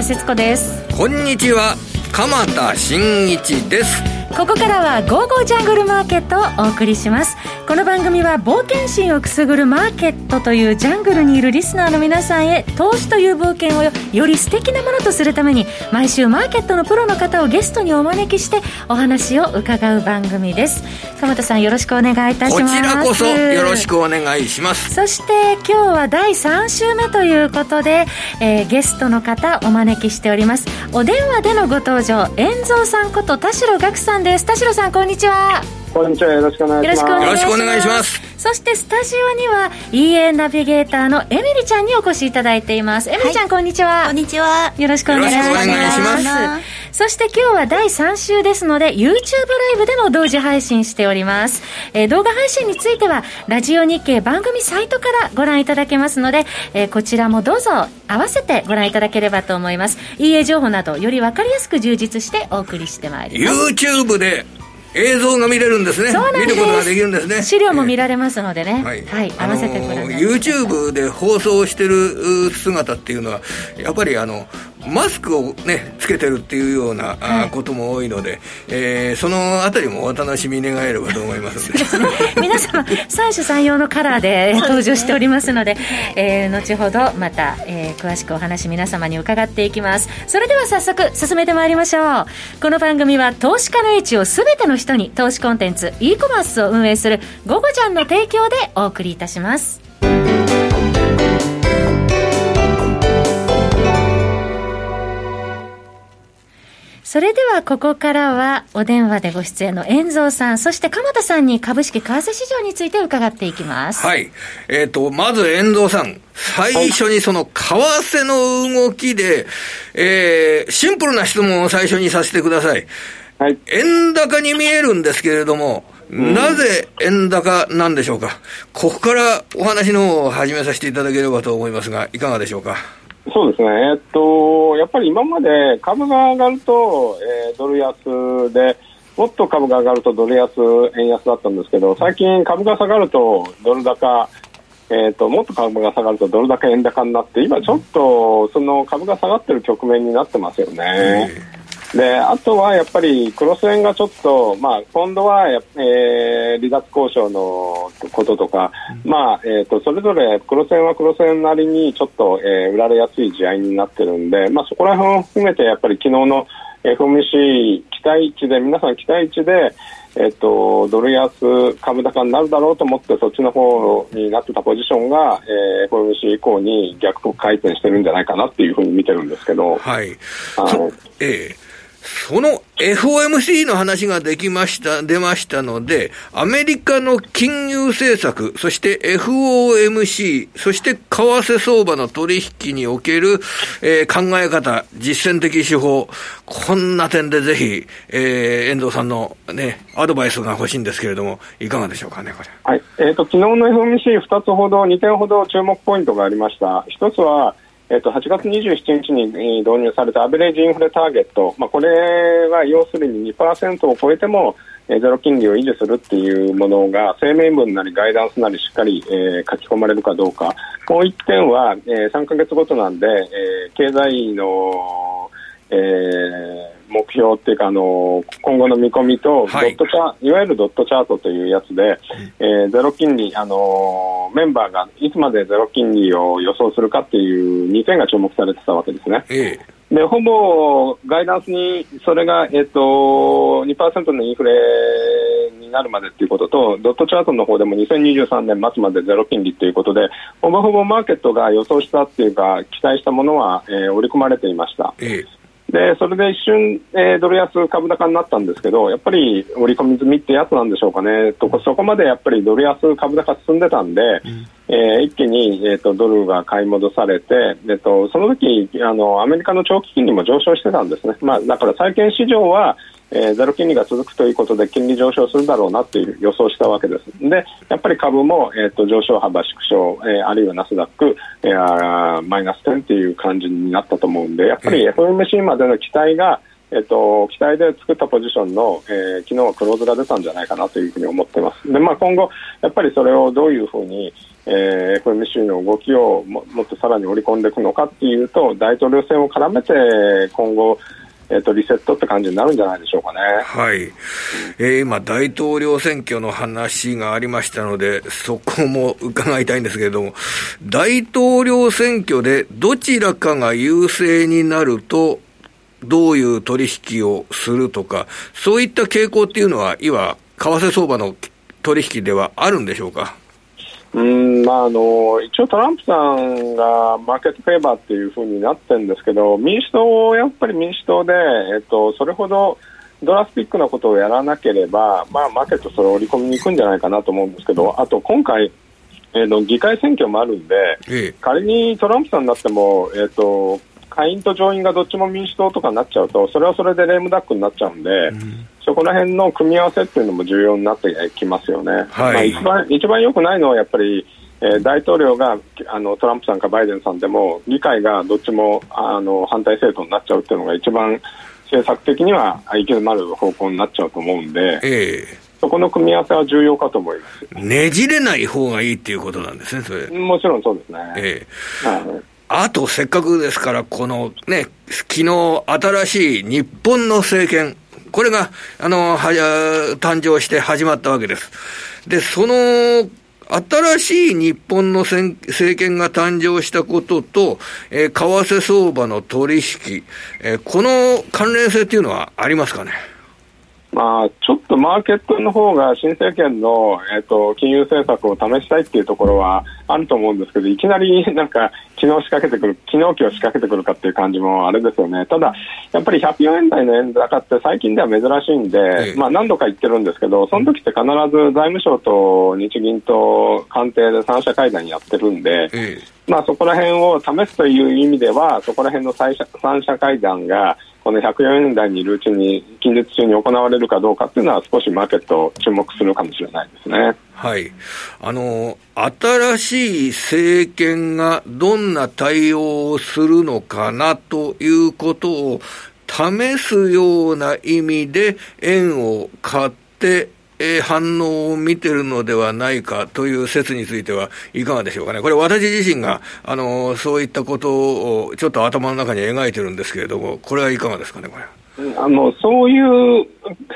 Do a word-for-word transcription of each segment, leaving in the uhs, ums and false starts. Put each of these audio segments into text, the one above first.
田節子です。こんにちは、鎌田新一です。ここからはゴーゴージャングルマーケットをお送りします。この番組は冒険心をくすぐるマーケットというジャングルにいるリスナーの皆さんへ、投資という冒険を よ, より素敵なものとするために、毎週マーケットのプロの方をゲストにお招きしてお話を伺う番組です。鎌田さん、よろしくお願いいたします。こちらこそよろしくお願いします。そして今日はだいさん週目ということで、えー、ゲストの方お招きしております。お電話でのご登場、遠蔵さんこと田代岳さんです。田代さん、こんにちは。こんにちは、よろしくお願いします。よろしくお願いします。そしてスタジオには イーエー ナビゲーターのエミリちゃんにお越しいただいています。エミリちゃん、はい、こんにちは。こんにちは。よろしくお願いします。そして今日はだいさん週ですので YouTube ライブでも同時配信しております、えー、動画配信についてはラジオ日経番組サイトからご覧いただけますので、えー、こちらもどうぞ合わせてご覧いただければと思います。 イーエー 情報などより分かりやすく充実してお送りしてまいります。 YouTube で映像が見れるんですね。そうなんです。見ることができるんですね。資料も見られますのでね、えー、はい、はい、合わせてご覧ください。 YouTube で放送してる姿っていうのはやっぱりあのマスクをねつけてるっていうような、はい、ことも多いので、えー、そのあたりもお楽しみ願えればと思いますので皆様三種三様のカラーで登場しておりますので、えー、後ほどまた、えー、詳しくお話皆様に伺っていきます。それでは早速進めてまいりましょう。この番組は投資家の位置を全ての人に、投資コンテンツ e コマースを運営するゴゴちゃんの提供でお送りいたします。それではここからはお電話でご出演の遠蔵さん、そして鎌田さんに株式為替市場について伺っていきます。はい、えーと、まず遠蔵さん、最初にその為替の動きで、えー、シンプルな質問を最初にさせてください。はい、円高に見えるんですけれども、うん、なぜ円高なんでしょうか。ここからお話の方を始めさせていただければと思いますが、いかがでしょうか。そうですね、えっと、やっぱり今まで株が上がると、えー、ドル安で、もっと株が上がるとドル安円安だったんですけど、最近株が下がるとドル高、えー、ともっと株が下がるとドル高円高になって、今ちょっとその株が下がってる局面になってますよね。うん、であとはやっぱりクロス円がちょっと、まあ、今度は、えー、離脱交渉のこととか、まあえー、とそれぞれクロス円はクロス円なりにちょっと、えー、売られやすい試合になってるんで、まあ、そこら辺を含めてやっぱり昨日の エフオーエムシー 期待値で、皆さん期待値で、えー、とドル安株高になるだろうと思って、そっちの方になってたポジションが、えー、エフオーエムシー 以降に逆回転してるんじゃないかなっていうふうに見てるんですけど、はい、あのえーその エフオーエムシー の話ができました、出ましたので、アメリカの金融政策、そして エフオーエムシー、そして為替相場の取引における、えー、考え方、実践的手法、こんな点でぜひ、えー、遠藤さんのね、アドバイスが欲しいんですけれども、いかがでしょうかね、これ。はい。えっと、昨日の エフオーエムシー ふたつほど、にてんほど注目ポイントがありました。一つは、えっと、はちがつにじゅうしちにちに導入されたアベレージインフレターゲット、まあ、これは要するに にパーセント を超えてもゼロ金利を維持するっていうものが声明文なりガイダンスなりしっかり、えー、書き込まれるかどうか。もう一点は、えー、さんかげつごとなんで、えー、経済の、えー目標っていうか、あの今後の見込みと、はい、ドットチャいわゆるドットチャートというやつで、えー、ゼロ金利、あのメンバーがいつまでゼロ金利を予想するかっていうにてんが注目されてたわけですね。えー、でほぼガイダンスにそれが、えー、と にパーセント のインフレになるまでっていうことと、ドットチャートの方でもにせんにじゅうさんねんまつまでゼロ金利ということで、ほぼほぼマーケットが予想したっていうか期待したものは、えー、織り込まれていました。えーでそれで一瞬、えー、ドル安株高になったんですけど、やっぱり織り込み済みってやつなんでしょうかね。とそこまでやっぱりドル安株高進んでたんで、うんえー、一気に、えー、とドルが買い戻されて、でとその時あのアメリカの長期金利も上昇してたんですね。まあ、だから債券市場は、えー、ゼロ金利が続くということで金利上昇するだろうなという予想したわけです。でやっぱり株も、えー、と上昇幅縮小、えー、あるいはナスダック、えー、マイナスじゅうという感じになったと思うんで、やっぱり エフオーエムシー までの期待が、えっと、期待で作ったポジションの、えー、昨日はクローズが出たんじゃないかなというふうに思ってます。で、まあ、今後やっぱりそれをどういうふうに、えー、エフオーエムシー の動きを も, もっとさらに織り込んでいくのかっていうと、大統領選を絡めて今後、えー、とリセットって感じになるんじゃないでしょうかね。はい、えー、今大統領選挙の話がありましたので、そこも伺いたいんですけれども、大統領選挙でどちらかが優勢になるとどういう取引をするとか、そういった傾向っていうのは今為替相場の取引ではあるんでしょうか。うん、まあ、あの一応トランプさんがマーケットフェーバーっていう風になってるんですけど、民主党やっぱり民主党で、えっと、それほどドラスティックなことをやらなければ、まあ、マーケットそれを織り込みに行くんじゃないかなと思うんですけど、あと今回、えー、の議会選挙もあるんで、ええ、仮にトランプさんになっても、えっと、下院と上院がどっちも民主党とかになっちゃうと、それはそれでレームダックになっちゃうんで、うん、そこら辺の組み合わせっていうのも重要になってきますよね。はい、まあ、一番一番良くないのはやっぱり、えー、大統領があのトランプさんかバイデンさんでも議会がどっちもあの反対政党になっちゃうっていうのが一番政策的には行き詰まる方向になっちゃうと思うんで、えー、そこの組み合わせは重要かと思います。ねじれない方がいいっていうことなんですね、それ。もちろんそうですね、えーはい。あとせっかくですから、このね、昨日新しい日本の政権、これがあのは誕生して始まったわけです。で、その新しい日本の政権が誕生したことと、えー、為替相場の取引、えー、この関連性というのはありますかね。まあ、ちょっとマーケットの方が新政権の、えーと、金融政策を試したいっていうところはあると思うんですけど、いきなりなんか昨日仕掛けてくる、昨日今日仕掛けてくるかっていう感じもあれですよね。ただやっぱりひゃくよえんだいの円高って最近では珍しいんで、まあ、何度か言ってるんですけど、その時って必ず財務省と日銀と官邸で三者会談やってるんで、まあ、そこら辺を試すという意味では、そこら辺の三者会談がこのひゃくよえんだいにいるうちに近日中に行われるかどうかっていうのは、少しマーケットを注目するかもしれないですね。はい、あの新しい政権がどんな対応をするのかなということを試すような意味で円を買って、えー、反応を見てるのではないかという説についてはいかがでしょうかね。これ私自身があのそういったことをちょっと頭の中に描いてるんですけれども、これはいかがですかね。これあのそういう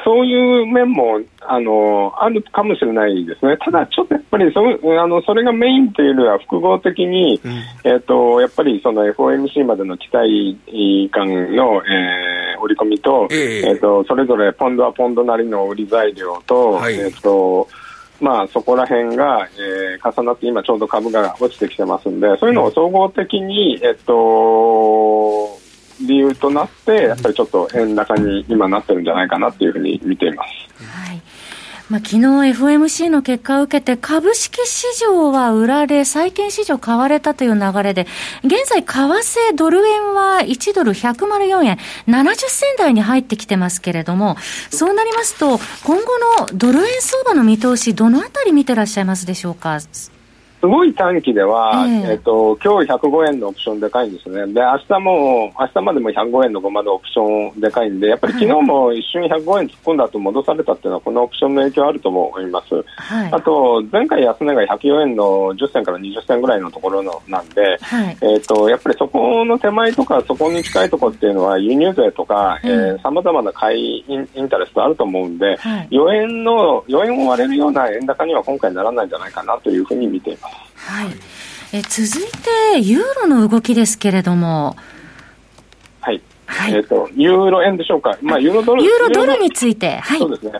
そういう面も あのあるかもしれないですね。ただちょっとやっぱり そ, あのそれがメインというよりは複合的に、うん、えー、とやっぱりその エフオーエムシー までの期待感の、えー、織り込み と,、えーえー、とそれぞれポンドはポンドなりの売り材料 と,、はい、えーとまあ、そこら辺が、えー、重なって今ちょうど株が落ちてきてますんで、そういうのを総合的に、えーと理由となってやっぱりちょっと円高に今なってるんじゃないかなというふうに見ています。はい、まあ、昨日 エフオーエムシー の結果を受けて株式市場は売られ、債券市場買われたという流れで、現在為替ドル円はいちドルひゃくよんえんななじゅっせんだいに入ってきてますけれども、そうなりますと今後のドル円相場の見通し、どのあたり見てらっしゃいますでしょうか。すごい短期では、えーえー、と今日ひゃくごえんのオプションでかいんですね。で、明日も明日までもひゃくごえんのごまのオプションでかいんで、やっぱり昨日も一瞬ひゃくごえん突っ込んだ後戻されたっていうのはこのオプションの影響あると思います。はい、あと前回安値がひゃくよえんのじゅっせんからにじゅっせんぐらいのところのなんで、はい、えー、とやっぱりそこの手前とかそこに近いところっていうのは輸入税とかさまざまな買いインタレストあると思うんで、はい、よえんのよえんを割れるような円高には今回ならないんじゃないかなというふうに見ています。はい、え続いてユーロの動きですけれども、はい、はい、えー、とユーロ円でしょうか。まあ、ユーロドル、ユーロドルについて、はい、そうですね。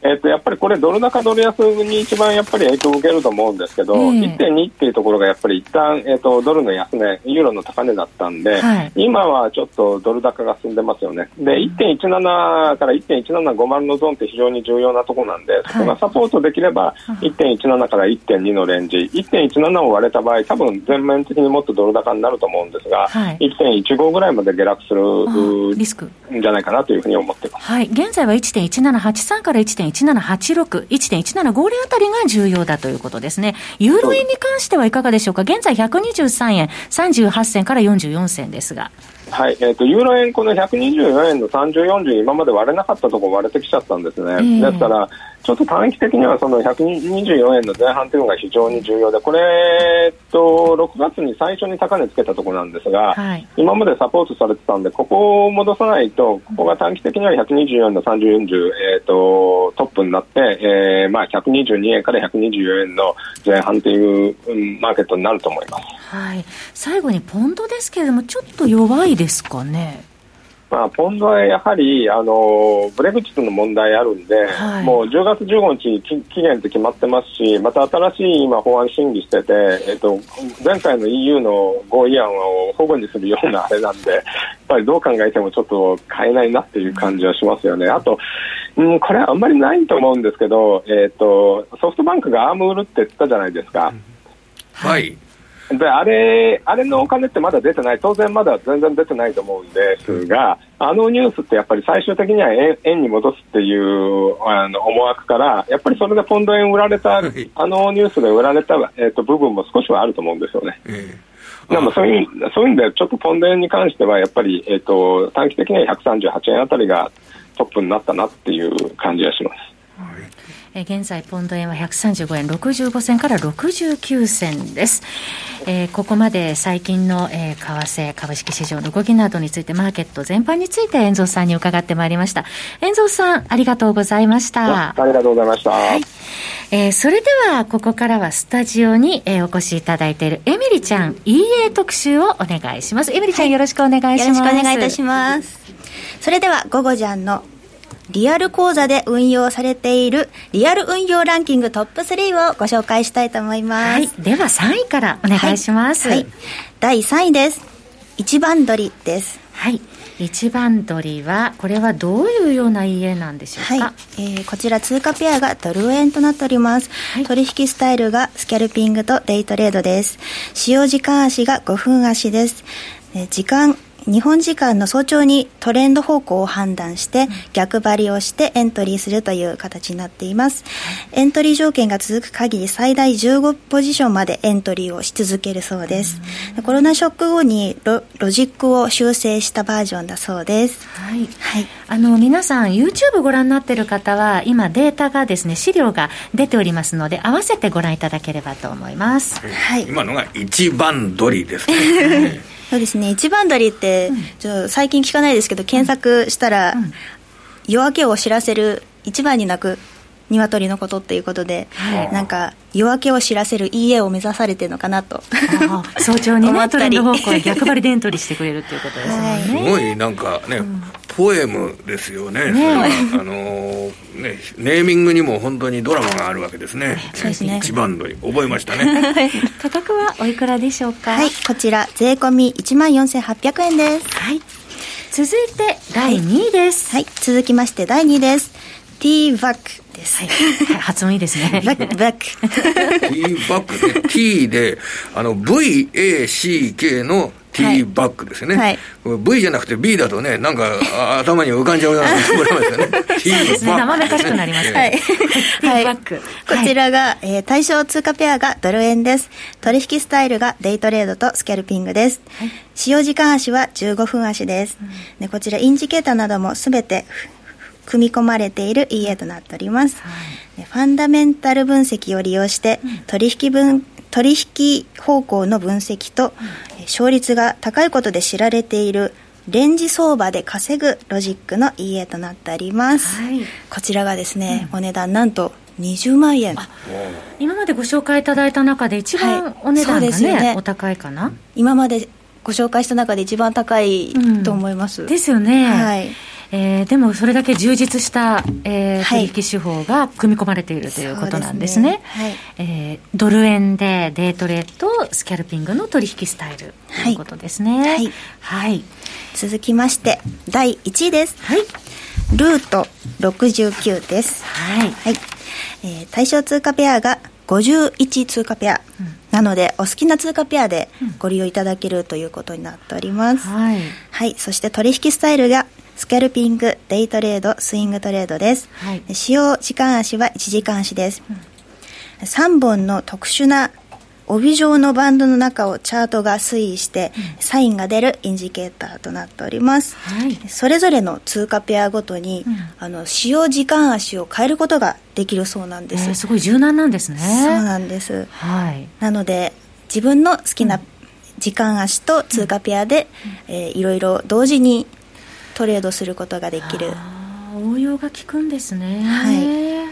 えー、とやっぱりこれドル高ドル安に一番やっぱり影響を受けると思うんですけど、えー、いってんに っていうところがやっぱり一旦、えー、とドルの安値ユーロの高値だったんで、はい、今はちょっとドル高が進んでますよね。で、うん、いってんいちなな から いってんいちななごまる のゾーンって非常に重要なところなんで、そこがサポートできれば いってんいちなな から いってんに のレンジ、 いってんいちなな を割れた場合多分全面的にもっとドル高になると思うんですが、はい、いってんいちご ぐらいまで下落するリスクんじゃないかなというふうに思ってます。はい、現在は いってんいちななはちさん から いってんいちななはちさんいちななはちろく、いちてんいちななごぜろ あたりが重要だということですね。ユーロ円に関してはいかがでしょうか。現在ひゃくにじゅうさんえんさんじゅうはっせんからよんじゅうよんせんですが、はい、えー、とユーロ円このひゃくにじゅうよえんのさんじゅう、よんじゅう今まで割れなかったところ割れてきちゃったんですね、えー、ですからちょっと短期的にはそのひゃくにじゅうよえんの前半というのが非常に重要で、これ、えっと、ろくがつに最初に高値つけたところなんですが、はい、今までサポートされてたんでここを戻さないと、ここが短期的にはひゃくにじゅうよんのさんじゅう、よんじゅう、えっと、トップになって、えーまあ、ひゃくにじゅうにえんからひゃくにじゅうよえんの前半という、うん、マーケットになると思います、はい、最後にポンドですけれどもちょっと弱いですかね。まあ、ポンドはやはりあのブレグジットの問題あるんで、はい、もうじゅうがつじゅうごにちに期限って決まってますし、また新しい今法案審議してて、えっと、前回の イーユー の合意案を保護にするようなあれなんで、やっぱりどう考えてもちょっと変えないなっていう感じはしますよね。あと、うん、これはあんまりないと思うんですけど、えっと、ソフトバンクがアーム売るって言ったじゃないですか。はい、であれ、あれのお金ってまだ出てない、当然まだ全然出てないと思うんですが、あのニュースってやっぱり最終的には 円, 円に戻すっていうあの思惑から、やっぱりそれでポンド円売られた、はい、あのニュースで売られた、えー、と部分も少しはあると思うんですよね。えー、でもそういう意味でちょっとポンド円に関してはやっぱり、えー、と短期的にはひゃくさんじゅうはちえんあたりがトップになったなっていう感じがします。はい、現在ポンド円はひゃくさんじゅうごえんろくじゅうごせんからろくじゅうきゅうせんです。えー、ここまで最近の、えー、為替株式市場の動きなどについて、マーケット全般について遠蔵さんに伺ってまいりました。遠蔵さん、ありがとうございました。ありがとうございました。はい、えー、それではここからはスタジオに、えー、お越しいただいているエミリちゃん イーエー 特集をお願いします。エミリちゃん、はい、よろしくお願いします。よろしくお願いいたします。それではゴゴジャンのリアル講座で運用されているリアル運用ランキングトップスリーをご紹介したいと思います。はい、ではさんいからお願いします。はいはい、だいさんいです。一番鳥です。はい、一番鳥はこれはどういうような イーエー なんでしょうか。はい、えー、こちら通貨ペアがドル円となっております。はい、取引スタイルがスキャルピングとデイトレードです。使用時間足がごふん足です。えー、時間日本時間の早朝にトレンド方向を判断して逆張りをしてエントリーするという形になっています。エントリー条件が続く限り最大じゅうごポジションまでエントリーをし続けるそうです。コロナショック後に ロ, ロジックを修正したバージョンだそうです。はいはい、あの皆さん YouTube ご覧になっている方は今データがですね、資料が出ておりますので合わせてご覧いただければと思います。はい、今のが一番取りですね。そうですね、一番鳥って、うん、ちょ最近聞かないですけど、検索したら、うんうん、夜明けを知らせる一番に鳴く鶏のことということで、はい、なんか夜明けを知らせるいい絵を目指されてるのかなと早朝に、ね、トレンド方向に逆張りでエントリーしてくれるということですね。はい、すごいなんかね、うん、ポエムですよね。ね、それあのーね、ネーミングにも本当にドラマがあるわけですね。そうですね、一番鳥覚えましたね。価格はおいくらでしょうか。はい、こちら税込み いちまんよんせんはっぴゃく 円です。はい、続いてだいにいです。はいはい、続きましてだいにいです。 ティーブイエーシー です。はいはい、発音いいですね。バックバック ティーブイエーシー ね、T であの ブイエーシーケー のT バックですよね。はい、V じゃなくて B だとね、なんか頭に浮かんじゃうようなものですよね。T バックですね。生々しくなりますね。T バック。こちらが、えー、対象通貨ペアがドル円です。取引スタイルがデイトレードとスキャルピングです。はい、使用時間足はじゅうごふん足です。うん、でこちらインジケーターなどもすべて組み込まれている イーエー となっております。はい、ファンダメンタル分析を利用して、うん、取引分取引方向の分析と、うん、勝率が高いことで知られているレンジ相場で稼ぐロジックの イーエー となっております。はい、こちらがですね、うん、お値段なんとにじゅうまんえん。今までご紹介いただいた中で一番お値段が、ね、はい、そうですよね、お高いかな。今までご紹介した中で一番高いと思います。うん、ですよね。はい、えー、でもそれだけ充実した、えーはい、取引手法が組み込まれているということなんですね。ですね。はい、えー、ドル円でデイトレとスキャルピングの取引スタイルということですね。はいはいはい、続きましてだいいちいです。はい、ルートろくじゅうきゅうです。はいはい、えー、対象通貨ペアがごじゅういち通貨ペア、うん、なのでお好きな通貨ペアでご利用いただけるということになっております。うん、はいはい、そして取引スタイルがスキャルピング、デイトレード、スイングトレードです。はい、使用時間足はいちじかん足です。うん、さんぼんの特殊な帯状のバンドの中をチャートが推移して、うん、サインが出るインジケーターとなっております、はい、それぞれの通貨ペアごとに、うん、あの使用時間足を変えることができるそうなんです、えー、すごい柔軟なんですね。そうなんです、はい、なので自分の好きな時間足と通貨ペアで、うんうんえー、いろいろ同時にトレードすることができる応用が効くんですね、は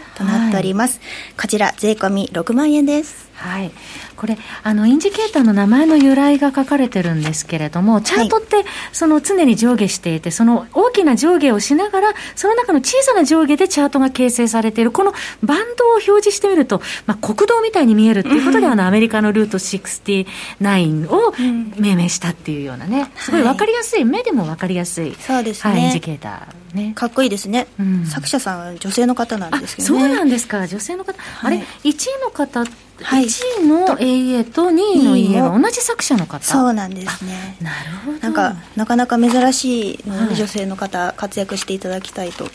い、となっております、はい、こちら税込みろくまんえんです、はい、これあのインジケーターの名前の由来が書かれてるんですけれども、チャートって、はい、その常に上下していて、その大きな上下をしながらその中の小さな上下でチャートが形成されている、このバンドを表示してみると、まあ、国道みたいに見えるということで、うん、あのアメリカのルートろくじゅうきゅうを命名したっていうようなね、すごい分かりやすい、はい、目でも分かりやすい、そうですね、はい、インジケーター、ね、かっこいいですね。うん、作者さん女性の方なんですけどね。そうなんですか、女性の方、はい、あれいちいの方、はい、いちいの エーエー とにいの イーエー は同じ作者の方。そうなんですね。なるほど。なんかなかなか珍しいので、はい、女性の方活躍していただきたいと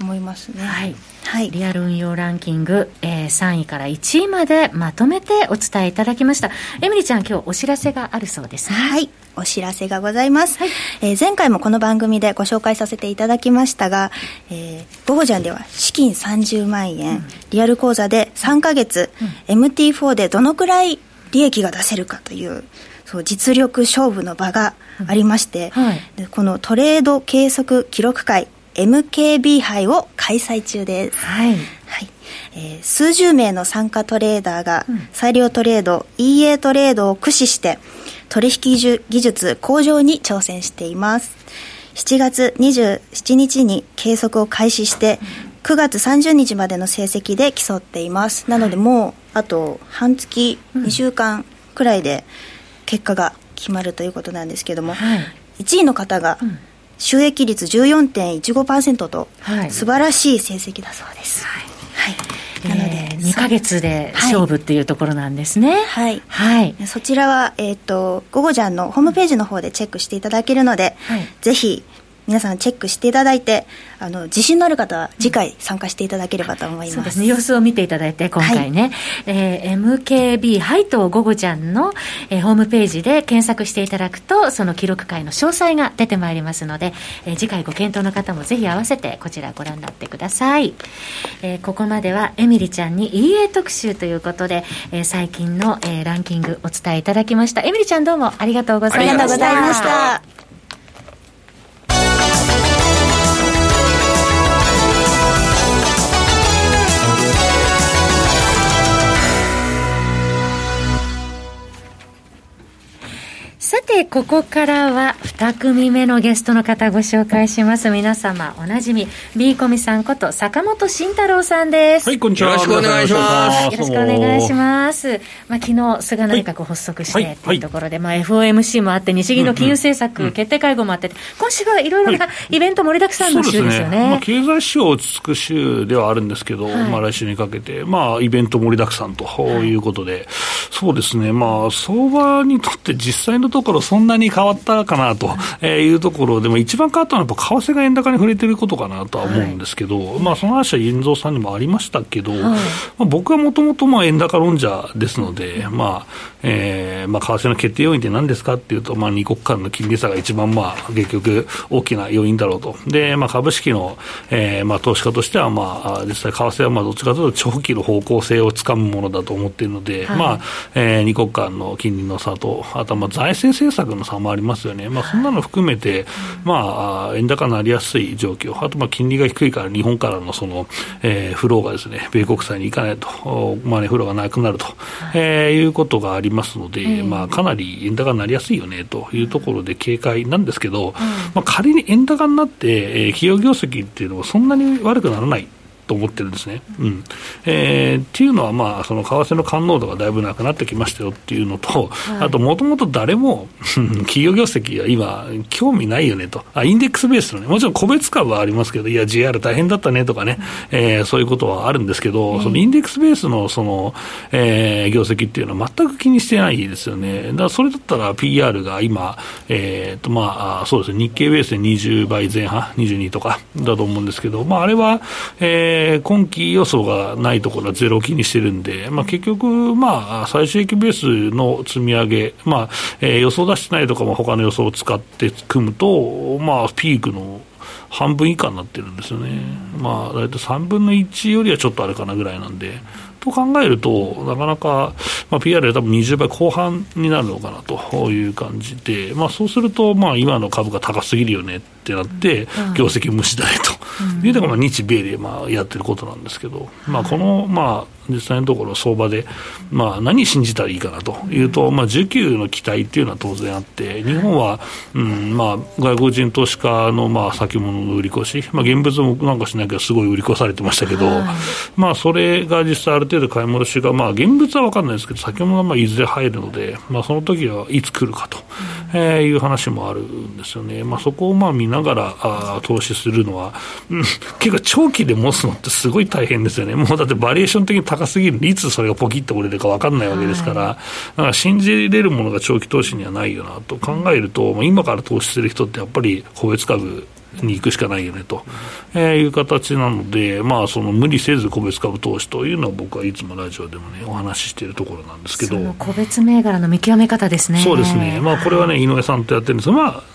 思いますね。はい、はい、リアル運用ランキング、えー、さんいからいちいまでまとめてお伝えいただきました。エミリちゃん、今日お知らせがあるそうですね。はい、お知らせがございます、はいえー、前回もこの番組でご紹介させていただきましたが、えー、ゴゴジャンでは資金さんじゅうまんえん、うん、リアル口座でさんかげつ、うん、エムティーフォー でどのくらい利益が出せるかという、そう実力勝負の場がありまして、うんはい、でこのトレード計測記録会エムケービー 杯を開催中です、はいはいえー、数十名の参加トレーダーが裁量トレード、うん、イーエー トレードを駆使して取引技術向上に挑戦しています。しちがつにじゅうしちにちに計測を開始してくがつさんじゅうにちまでの成績で競っています。なのでもうあと半月、にしゅうかんくらいで結果が決まるということなんですけども、はい、いちいの方が、うん収益率 じゅうよんてんいちごパーセント と素晴らしい成績だそうです、はいはい、なので、えー、にかげつで勝負っていうところなんですね。はい、はいはい、そちらは、えーと、ゴゴジャンのホームページの方でチェックしていただけるので、はい、ぜひ皆さんチェックしていただいて、あの自信のある方は次回参加していただければと思います、うん、そうですね、様子を見ていただいて今回ね、はいえー、エムケービー 杯とゴゴちゃんの、えー、ホームページで検索していただくとその記録会の詳細が出てまいりますので、えー、次回ご検討の方もぜひ合わせてこちらご覧になってください、えー、ここまではエミリちゃんに イーエー 特集ということで、えー、最近の、えー、ランキングお伝えいただきました。エミリちゃん、どうもありがとうございました。ありがとうございました。さて、ここからはに組目のゲストの方ご紹介します。皆様おなじみ B コミさんこと坂本慎太郎さんです。はい、こんにちは。よろしくお願いします。よろしくお願いします。まあ、昨日菅内閣発足して、はい、っていうところで、まあ、エフオーエムシー もあって日銀の金融政策決定会合もあって、うんうん、今週はいろいろなイベント盛りだくさんの週ですよね。そうですね、まあ、経済指標落ち着く週ではあるんですけど、はいまあ、来週にかけて、まあ、イベント盛りだくさんということで、はい、そうですね、まあ、相場にとって実際のところそんなに変わったかなというところでも一番変わったのはやっぱ為替が円高に触れていることかなとは思うんですけど、はいまあ、その話は尹蔵さんにもありましたけど、はいまあ、僕はもともと円高論者ですので、まあえーまあ、為替の決定要因って何ですかっていうと、まあ、に国間の金利差が一番まあ結局大きな要因だろうと。で、まあ、株式の、えーまあ、投資家としては、まあ、実際為替はまあどっちかというと長期の方向性をつかむものだと思っているので、はいまあえー、に国間の金利の差とあとはまあ財政政策の差もありますよね。まあ、そんなの含めて、まあ、円高になりやすい状況、あとまあ金利が低いから日本からの、 その、えー、フローがですね、米国債に行かないと、マネーフローがなくなると、えー、いうことがありますので、まあ、かなり円高になりやすいよねというところで警戒なんですけど、まあ、仮に円高になって、えー、企業業績っていうのはそんなに悪くならないと思ってるんですね、うんえー、っていうのは、まあ、その為替の感濃度がだいぶなくなってきましたよっていうのと、はい、あともともと誰も企業業績は今興味ないよねと、あインデックスベースのね、もちろん個別株はありますけど、いや ジェイアール 大変だったねとかね、うんえー、そういうことはあるんですけど、うん、そのインデックスベースの、 その、えー、業績っていうのは全く気にしてないですよね。だからそれだったら ピーアール が今、えーとまあ、そうですね、日経ベースでにじゅうばいぜんはんにじゅうにとかだと思うんですけど、まあ、あれは、えーえー、今期予想がないところはゼロ金にしてるんで、まあ、結局、まあ、最終益ベースの積み上げ、まあえー、予想出してないとかも他の予想を使って組むと、まあ、ピークの半分以下になってるんですよね。まあ、だいたいさんぶんのいちよりはちょっとあれかなぐらいなんで、と考えるとなかなか、まあ、ピーアール は多分にじゅうばいこう半になるのかなという感じで、まあ、そうすると、まあ、今の株が高すぎるよねってなって、うん、業績無視だねというのが、まあ、日米でまあやってることなんですけど、うん、まあ、この、まあ、実際のところ相場で、まあ、何信じたらいいかなというと、まあ、需給の期待っていうのは当然あって、日本は、うん、まあ、外国人投資家のまあ先物の売り越し、まあ、現物もなんかしなきゃすごい売り越されてましたけど、はい、まあ、それが実際ある程度買い戻しが、まあ、現物は分からないですけど先物がまあいずれ入るので、まあ、その時はいつ来るかという話もあるんですよね。まあ、そこをまあ見ながらあ投資するのは、うん、結構長期で持つのってすごい大変ですよね。もうだってバリエーション的に高すぎるんでいつそれがポキッと折れるか分からないわけですから、はい、だから信じれるものが長期投資にはないよなと考えると、まあ、今から投資する人ってやっぱり個別株に行くしかないよねと、えー、いう形なので、まあ、その無理せず個別株投資というのは僕はいつもラジオでも、ね、お話ししているところなんですけど、その個別銘柄の見極め方ですね。そうですね、まあ、これは、ね、井上さんとやってるんですが、まあ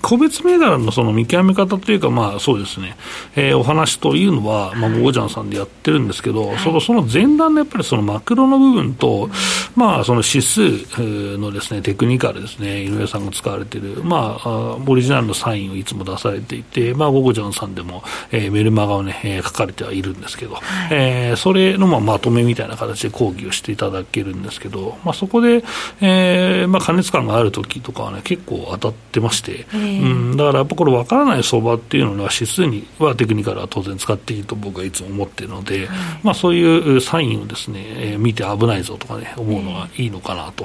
個別銘柄 の, その見極め方というか、まあそうですね、えー、お話というのは、まあ、ゴージャンさんでやってるんですけど、はい、そ, のその前段のやっぱりそのマクロの部分と、まあ、その指数のですね、テクニカルですね、井上さんが使われている、まあ、オリジナルのサインをいつも出されていて、まあ、ゴージャンさんでも、えー、メルマガを、ね、書かれてはいるんですけど、はい、えー、それの、まあ、まとめみたいな形で講義をしていただけるんですけど、まあ、そこで、えーまあ、過熱感があるときとかは、ね、結構当たってます。うん、だからやっぱこれ分からない相場っていうのは指数にはテクニカルは当然使っていいと僕はいつも思っているので、はい、まあ、そういうサインをですね見て危ないぞとかね思うのがいいのかなと、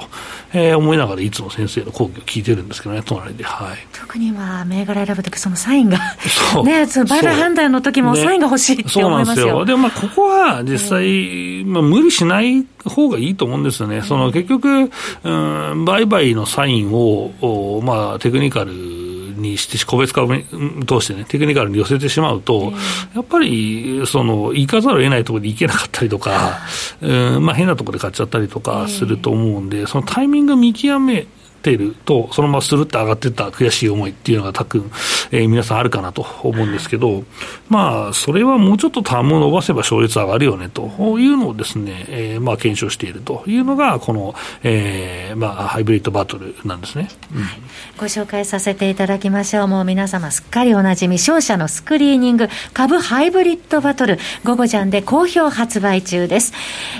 えー、思いながらいつも先生の講義を聞いてるんですけどね、隣で、はい、特には銘柄選ぶときそのサインがね、その売買判断の時もサインが欲しいって思いますよ。そうなんですよ。でもまあここは実際、まあ、無理しない方がいいと思うんですよね。その結局、うん、売買のサインを、まあ、テクニカルにして個別株通してねテクニカルに寄せてしまうと、やっぱりその行かざるを得ないところで行けなかったりとか、うん、まあ、変なところで買っちゃったりとかすると思うんで、そのタイミング見極めているとそのままスルッと上がっていった悔しい思いっていうのが多分、えー、皆さんあるかなと思うんですけど、まあ、それはもうちょっとタームを伸ばせば勝率上がるよねというのをですね、えーまあ、検証しているというのがこの、えーまあ、ハイブリッドバトルなんですね、うん、はい、ご紹介させていただきましょう。もう皆様すっかりおなじみ勝者のスクリーニング株ハイブリッドバトル、ゴゴジャンで好評発売中です、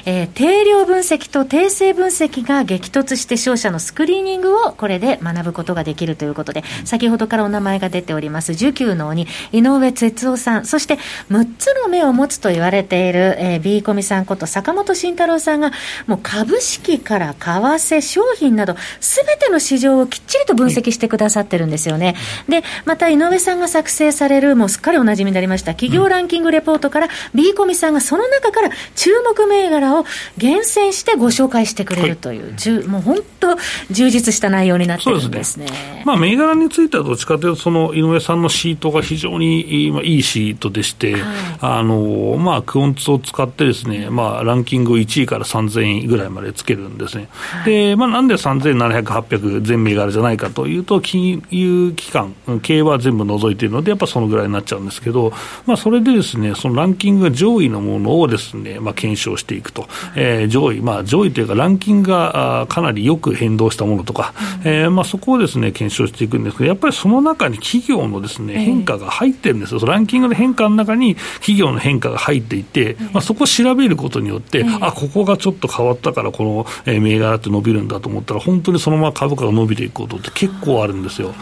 えー、定量分析と定性分析が激突して勝者のスクリーニングをこれで学ぶことができるということで、先ほどからお名前が出ております じゅうきゅうのおに 井上哲夫さん、そしてむっつの目を持つと言われている、えー、B コミさんこと坂本慎太郎さんがもう株式から為替商品などすべての市場をきっちりと分析してくださってるんですよね。でまた井上さんが作成されるもうすっかりおなじみになりました企業ランキングレポートから、うん、B コミさんがその中から注目銘柄を厳選してご紹介してくれるという、はい、もう本当充実してした内容になってるんですね。そうですね。まあ、銘柄についてはどっちかというとその井上さんのシートが非常にいい、まあ、いいシートでして、はい、あのまあ、クオンツを使ってですね、まあ、ランキングをいちいからさんぜんいぐらいまでつけるんですね、はい、でまあ、なんでさんぜんななひゃく、はっぴゃく全銘柄じゃないかというと金融機関系は全部除いているのでやっぱそのぐらいになっちゃうんですけど、まあ、それでですねそのランキング上位のものをですね、まあ、検証していくと、はい、えー、上位、まあ、上位というかランキングがかなりよく変動したものとか、うん、えーまあ、そこをですね検証していくんですけど、やっぱりその中に企業のですね変化が入ってるんですよ。ランキングの変化の中に企業の変化が入っていて、まあ、そこを調べることによって、あ、ここがちょっと変わったからこの、えー、銘柄って伸びるんだと思ったら本当にそのまま株価が伸びていくことって結構あるんですよ。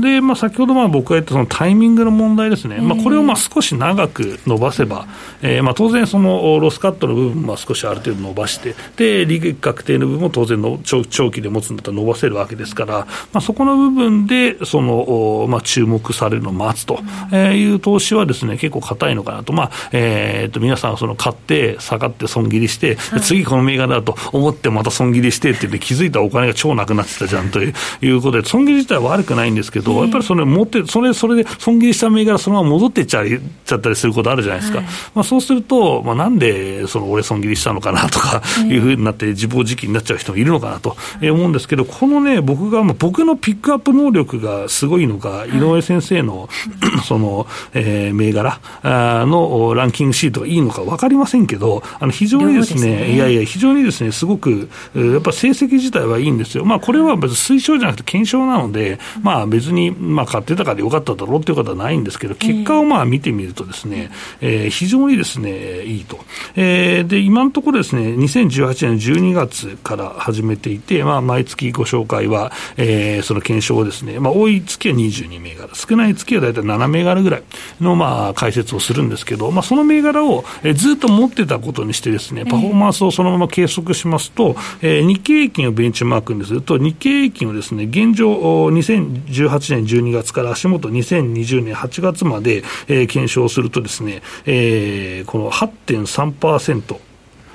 でまあ、先ほどまあ僕が言ったそのタイミングの問題ですね、まあ、これをまあ少し長く伸ばせば、えー、まあ当然そのロスカットの部分も少しある程度伸ばしてで利益確定の部分も当然の 長, 長期で持つんだったら伸ばせるわけですから、まあ、そこの部分でその、まあ、注目されるのを待つという投資はですね結構硬いのかなと、まあえー、と皆さんその買って下がって損切りして次この銘柄だと思ってまた損切りしてって気づいたお金が超なくなってたじゃんということで損切り自体は悪くないんですですけど、やっぱりそれ持ってそれそれで損切りした銘柄そのまま戻ってっちゃいちゃったりすることあるじゃないですか。はい、まあ、そうすると、まあ、なんでその俺損切りしたのかなとかいうふうになって自暴自棄になっちゃう人もいるのかなと思うんですけど、このね僕が僕のピックアップ能力がすごいのが井上先生の、はい、その、えー、銘柄のランキングシートがいいのか分かりませんけど、あの非常にですね、ですねいやいや非常にですねすごくやっぱ成績自体はいいんですよ。まあ、これは別に推奨じゃなくて検証なので、まあ、別にまあ買ってたからよかっただろうということはないんですけど、結果をまあ見てみるとですね、えー、非常にですねいいと、えー、で今のところですねにせんじゅうはちねんじゅうにがつから始めていて、まあ、毎月ご紹介は、えー、その検証をですね、まあ、多い月はにじゅうにめいがら、少ない月はだいたいななめいがらぐらいのまあ解説をするんですけど、まあ、その銘柄をずっと持ってたことにしてですね、パフォーマンスをそのまま計測しますと、えー、日経平均をベンチマークにすると日経平均をですね現状にせんじゅうはちねんじゅうにがつから足元にせんにじゅうねんはちがつまで、えー、検証するとですね、えー、この はちてんさんパーセント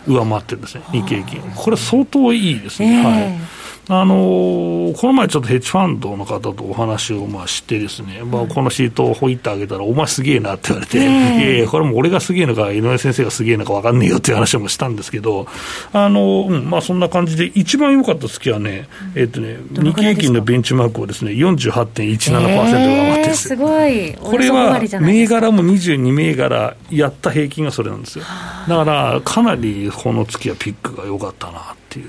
上回ってるんですね、日経平均。これ相当いいですね。えー、はい、あのー、この前ちょっとヘッジファンドの方とお話をまあしてですね、まあ、このシートをほいってあげたらお前すげえなって言われて、ね、いやいやこれも俺がすげえのか井上先生がすげえのか分かんねえよっていう話もしたんですけど、あのーうん、まあ、そんな感じで一番良かった月はね、えー、っとね日経平均のベンチマークをですね よんじゅうはちてんいちななパーセント 上回ってです、えー、すごい。これは銘柄もにじゅうにめいがらやった平均がそれなんですよ。だからかなりこの月はピックが良かったなっていう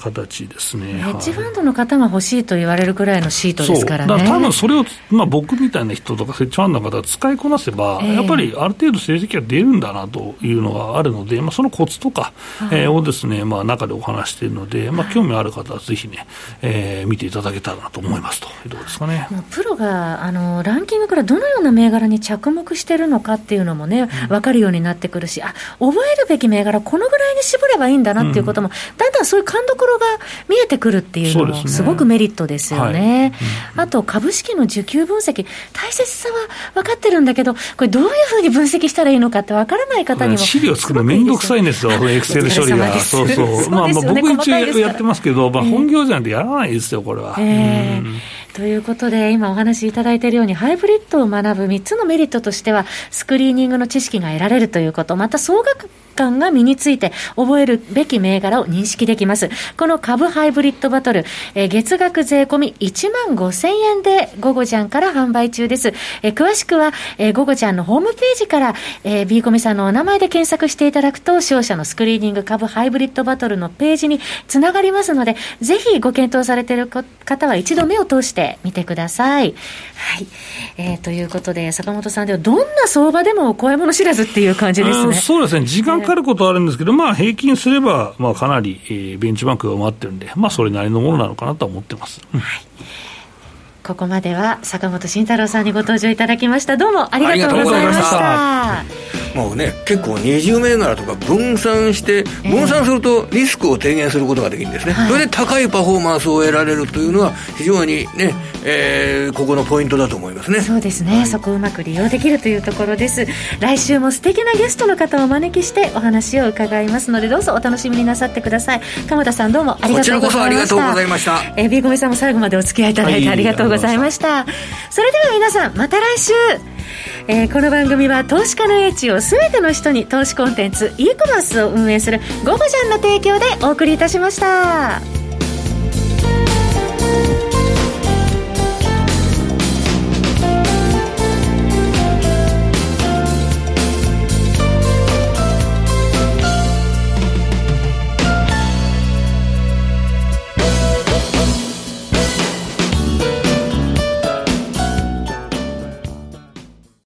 形ですね。ヘッジファンドの方が欲しいと言われるくらいのシートですからね。そうだから多分それを、まあ、僕みたいな人とかヘッジファンドの方が使いこなせば、えー、やっぱりある程度成績が出るんだなというのがあるので、まあ、そのコツとか、えー、をですね、まあ、中でお話しているので、まあ、興味ある方はぜひね、えー、見ていただけたらなと思いますというところですかね。もうプロがあのランキングからどのような銘柄に着目してるのかっていうのもね分かるようになってくるし、あ、覚えるべき銘柄このぐらいに絞ればいいんだなっていうことも、うん、だんだんそういう勘どころが見えてくるっていうのもすごくメリットですよね。はい、うん、あと株式の需給分析大切さは分かってるんだけど、これどういうふうに分析したらいいのかって分からない方にも、ね、資料作るのめんどくさいんですよ、エクセル処理が。そうそうそう、まあ、まあ僕一応やってますけど、まあ、本業じゃなくてやらないですよこれは。えーうん、ということで今お話しいただいているようにハイブリッドを学ぶみっつのメリットとしてはスクリーニングの知識が得られるということ、また総額感が身について覚えるべき銘柄を認識できます。この株ハイブリッドバトル、えー、月額税込みいちまんごせんえんでゴゴちゃんから販売中です。えー、詳しくは、えー、ゴゴちゃんのホームページから、えー、B コミさんのお名前で検索していただくと商社のスクリーニング株ハイブリッドバトルのページにつながりますので、ぜひご検討されている方は一度目を通してみてください。はい、えー、ということで坂本さんではどんな相場でもお怖いもの知らずっていう感じですね。うん、そうですね、時間かかることはあるんですけど、まあ、平均すれば、まあ、かなり、えー、ベンチマークが回ってるんで、まあ、それなりのものなのかなとは思ってます。はい、ここまでは坂本慎太郎さんにご登場いただきました。どうもありがとうございました。もうね、結構にじゅう銘柄とか分散して分散するとリスクを低減することができるんですね。えー、それで高いパフォーマンスを得られるというのは非常にね、えー、ここのポイントだと思いますね。そうですね、はい、そこをうまく利用できるというところです。来週も素敵なゲストの方をお招きしてお話を伺いますので、どうぞお楽しみになさってください。鎌田さんどうもありがとうございました。こちらこそありがとうございました。えー、B 組さんも最後までお付き合いいただいてありがとうございました。はい、それでは皆さんまた来週。えー、この番組は投資家の英知をすべての人に、投資コンテンツ e コマースを運営するゴゴジャンの提供でお送りいたしました。